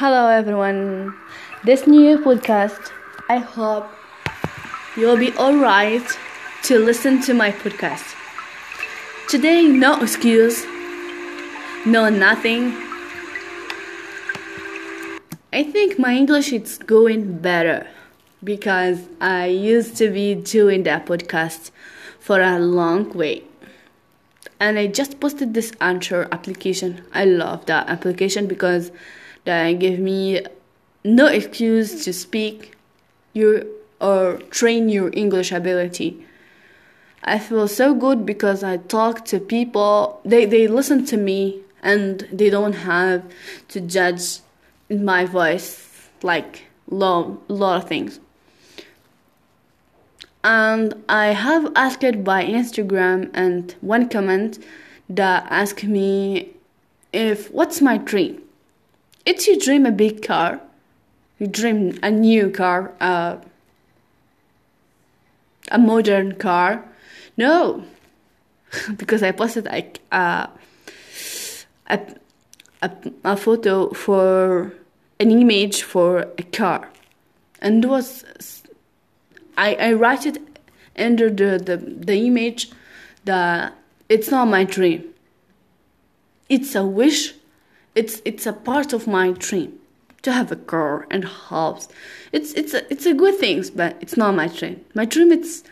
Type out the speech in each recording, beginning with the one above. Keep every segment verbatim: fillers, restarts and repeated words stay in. Hello everyone, this new podcast, I hope you'll be alright to listen to my podcast. Today, no excuse, no nothing. I think my English is going better because I used to be doing that podcast for a long way. And I just posted this Anchor application. I love that application because that gave me no excuse to speak your or train your English ability. I feel so good because I talk to people. They, they listen to me and they don't have to judge my voice like lo- lot of things. And I have asked by Instagram and one comment that asked me if what's my dream. If you dream a big car, you dream a new car, uh, a modern car. No, because I posted like uh, a, a a photo for an image for a car, and it was I I write it under the, the, the image that it's not my dream. It's a wish. It's it's a part of my dream to have a car and a house. It's it's a, it's a good thing, but it's not my dream. My dream is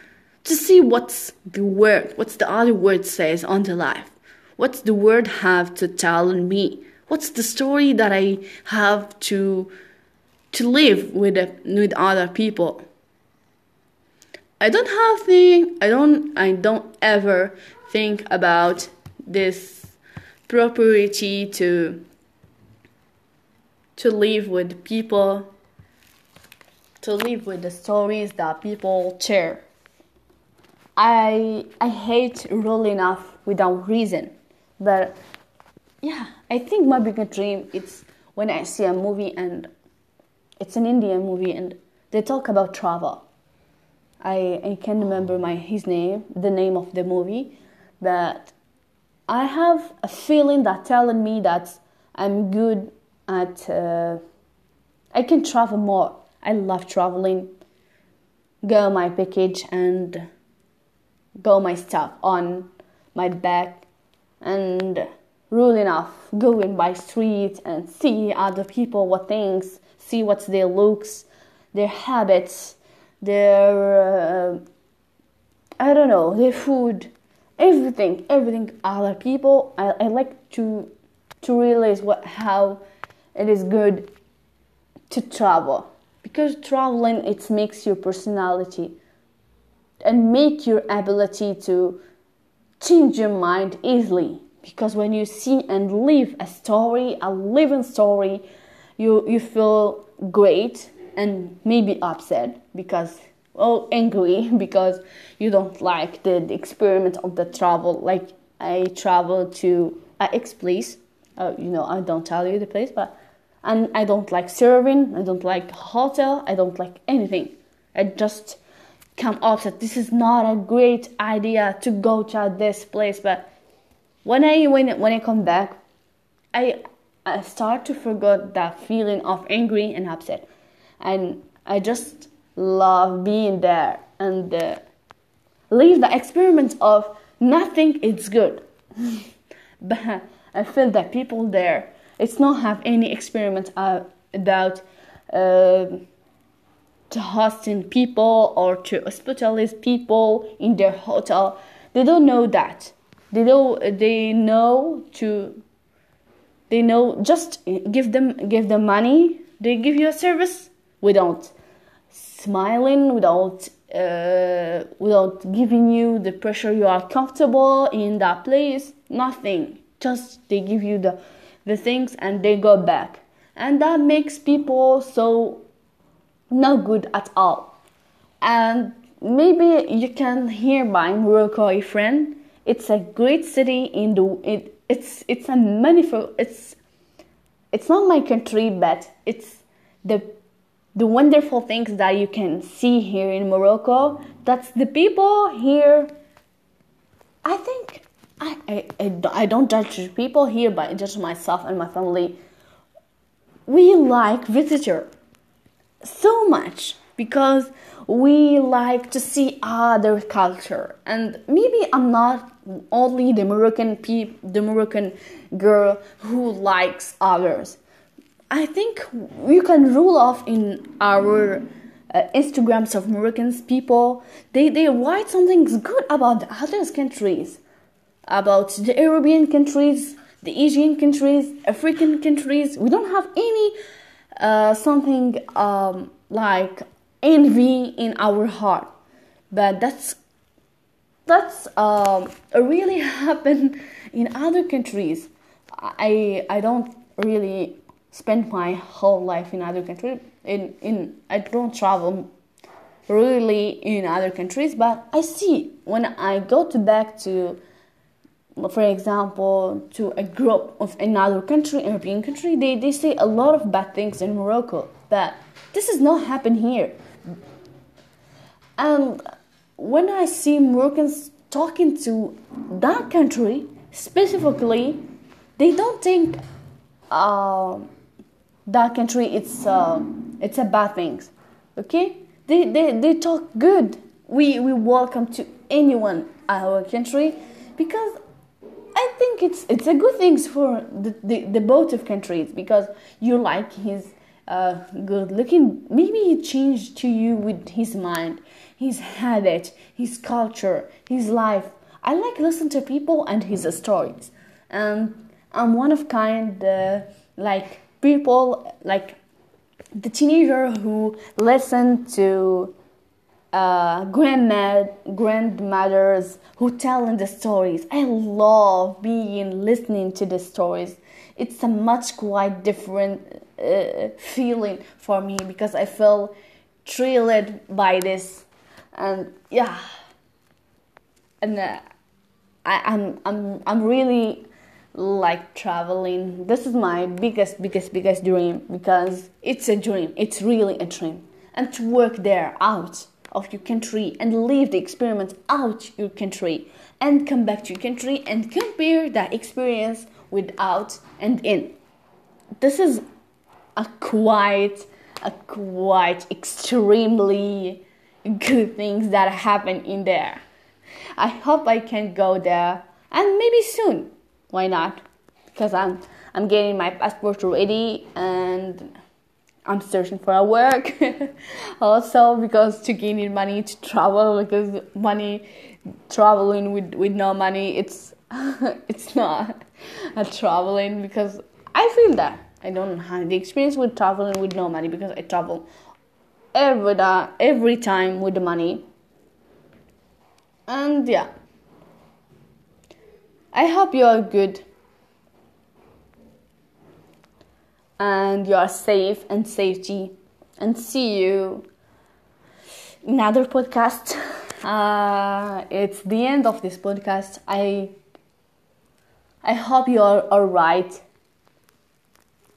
to see what's the word, what's the other word says on the life. What's the word have to tell me? What's the story that I have to to live with uh, with other people? I don't have thing. I don't I don't ever think about this property to. To live with people, to live with the stories that people share. I I hate rolling off without reason, but yeah, I think my biggest dream is when I see a movie and it's an Indian movie and they talk about travel. I, I can't remember my his name, the name of the movie, but I have a feeling that telling me that I'm good at uh, I can travel more. I love traveling. Go my package and go my stuff on my back and rolling off, going by street and see other people what things, see what's their looks, their habits, their uh, I don't know, their food, everything, everything other people. I, I like to to realize what how. It is good to travel because traveling it makes your personality and make your ability to change your mind easily. Because when you see and live a story, a living story, you you feel great and maybe upset because or angry because you don't like the, the experiment of the travel. Like I traveled to a X place, uh, you know I don't tell you the place, but. And I don't like serving, I don't like hotel, I don't like anything. I just come upset. This is not a great idea to go to this place. But when I when, when I come back, I, I start to forget that feeling of angry and upset. And I just love being there and uh, leave the experiment of nothing is good. But I feel that people there, it's not have any experiment uh, about uh, to hosting people or to hospitalize people in their hotel. They don't know that. They don't. They know to. They know just give them give them money. They give you a service without smiling, without uh, without giving you the pressure. You are comfortable in that place. Nothing. Just they give you the. the things and they go back. And that makes people so not good at all. And maybe you can hear by Morocco, a friend. It's a great city in the it, it's it's a manifold it's it's not my country, but it's the the wonderful things that you can see here in Morocco. That's the people here. I think I, I, I don't judge people here, but I judge myself and my family. we like visitors so much because we like to see other culture. And maybe I'm not only the Moroccan peep, the Moroccan girl who likes others. I think you can rule off in our uh, Instagrams of Moroccans people. They they write something good about the other countries, about the Arabian countries, the Asian countries, African countries. We don't have any uh, something um, like envy in our heart, but that's that's um, really happened in other countries. I I don't really spend my whole life in other countries. In in I don't travel really in other countries, but I see when I go to back to, for example, to a group of another country, European country, they, they say a lot of bad things in Morocco, but this is not happen here. And when I see Moroccans talking to that country specifically, they don't think uh, that country it's uh, it's a bad thing. Okay, they they they talk good. We we welcome to anyone our country because I think it's it's a good thing for the, the, the both of countries, because you like his uh, good looking. Maybe he changed to you with his mind, his habit, his culture, his life. I like listen to people and his stories. Um, I'm one of kind uh, like people, like the teenager who listen to Uh, grandma, grandmothers who telling the stories. I love being listening to the stories. It's a much quite different uh, feeling for me because I feel thrilled by this, and yeah, and uh, I, I'm I'm I'm really like traveling. This is my biggest biggest biggest dream, because it's a dream. It's really a dream, and to work there out of your country and leave the experience out your country and come back to your country and compare that experience without and in. This is a quite a quite extremely good things that happen in there. I hope I can go there, and maybe soon. Why not? Because I'm I'm getting my passport ready and I'm searching for a work also, because to gain money to travel, because money traveling with, with no money, it's it's not a traveling, because I feel that I don't have the experience with traveling with no money, because I travel every day, every time with the money. And yeah, I hope you are good and you are safe and safety, and see you in another podcast. Uh, it's the end of this podcast. I I hope you are alright,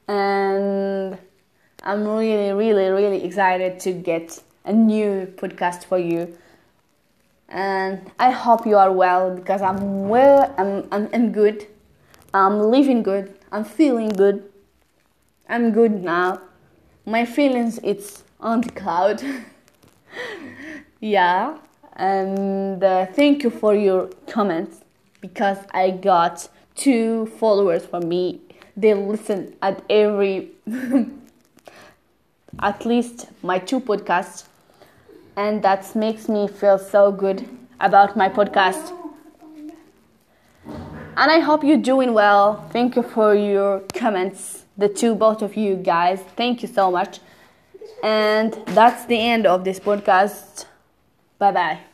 and I'm really really really excited to get a new podcast for you. And I hope you are well, because I'm well. I'm I'm, I'm good. I'm living good. I'm feeling good. I'm good now. My feelings, it's on the cloud. Yeah. And uh, thank you for your comments, because I got two followers from me. They listen at every, at least my two podcasts. And that makes me feel so good about my podcast. And I hope you're doing well. Thank you for your comments. The two, both of you guys, thank you so much. And that's the end of this podcast. Bye-bye.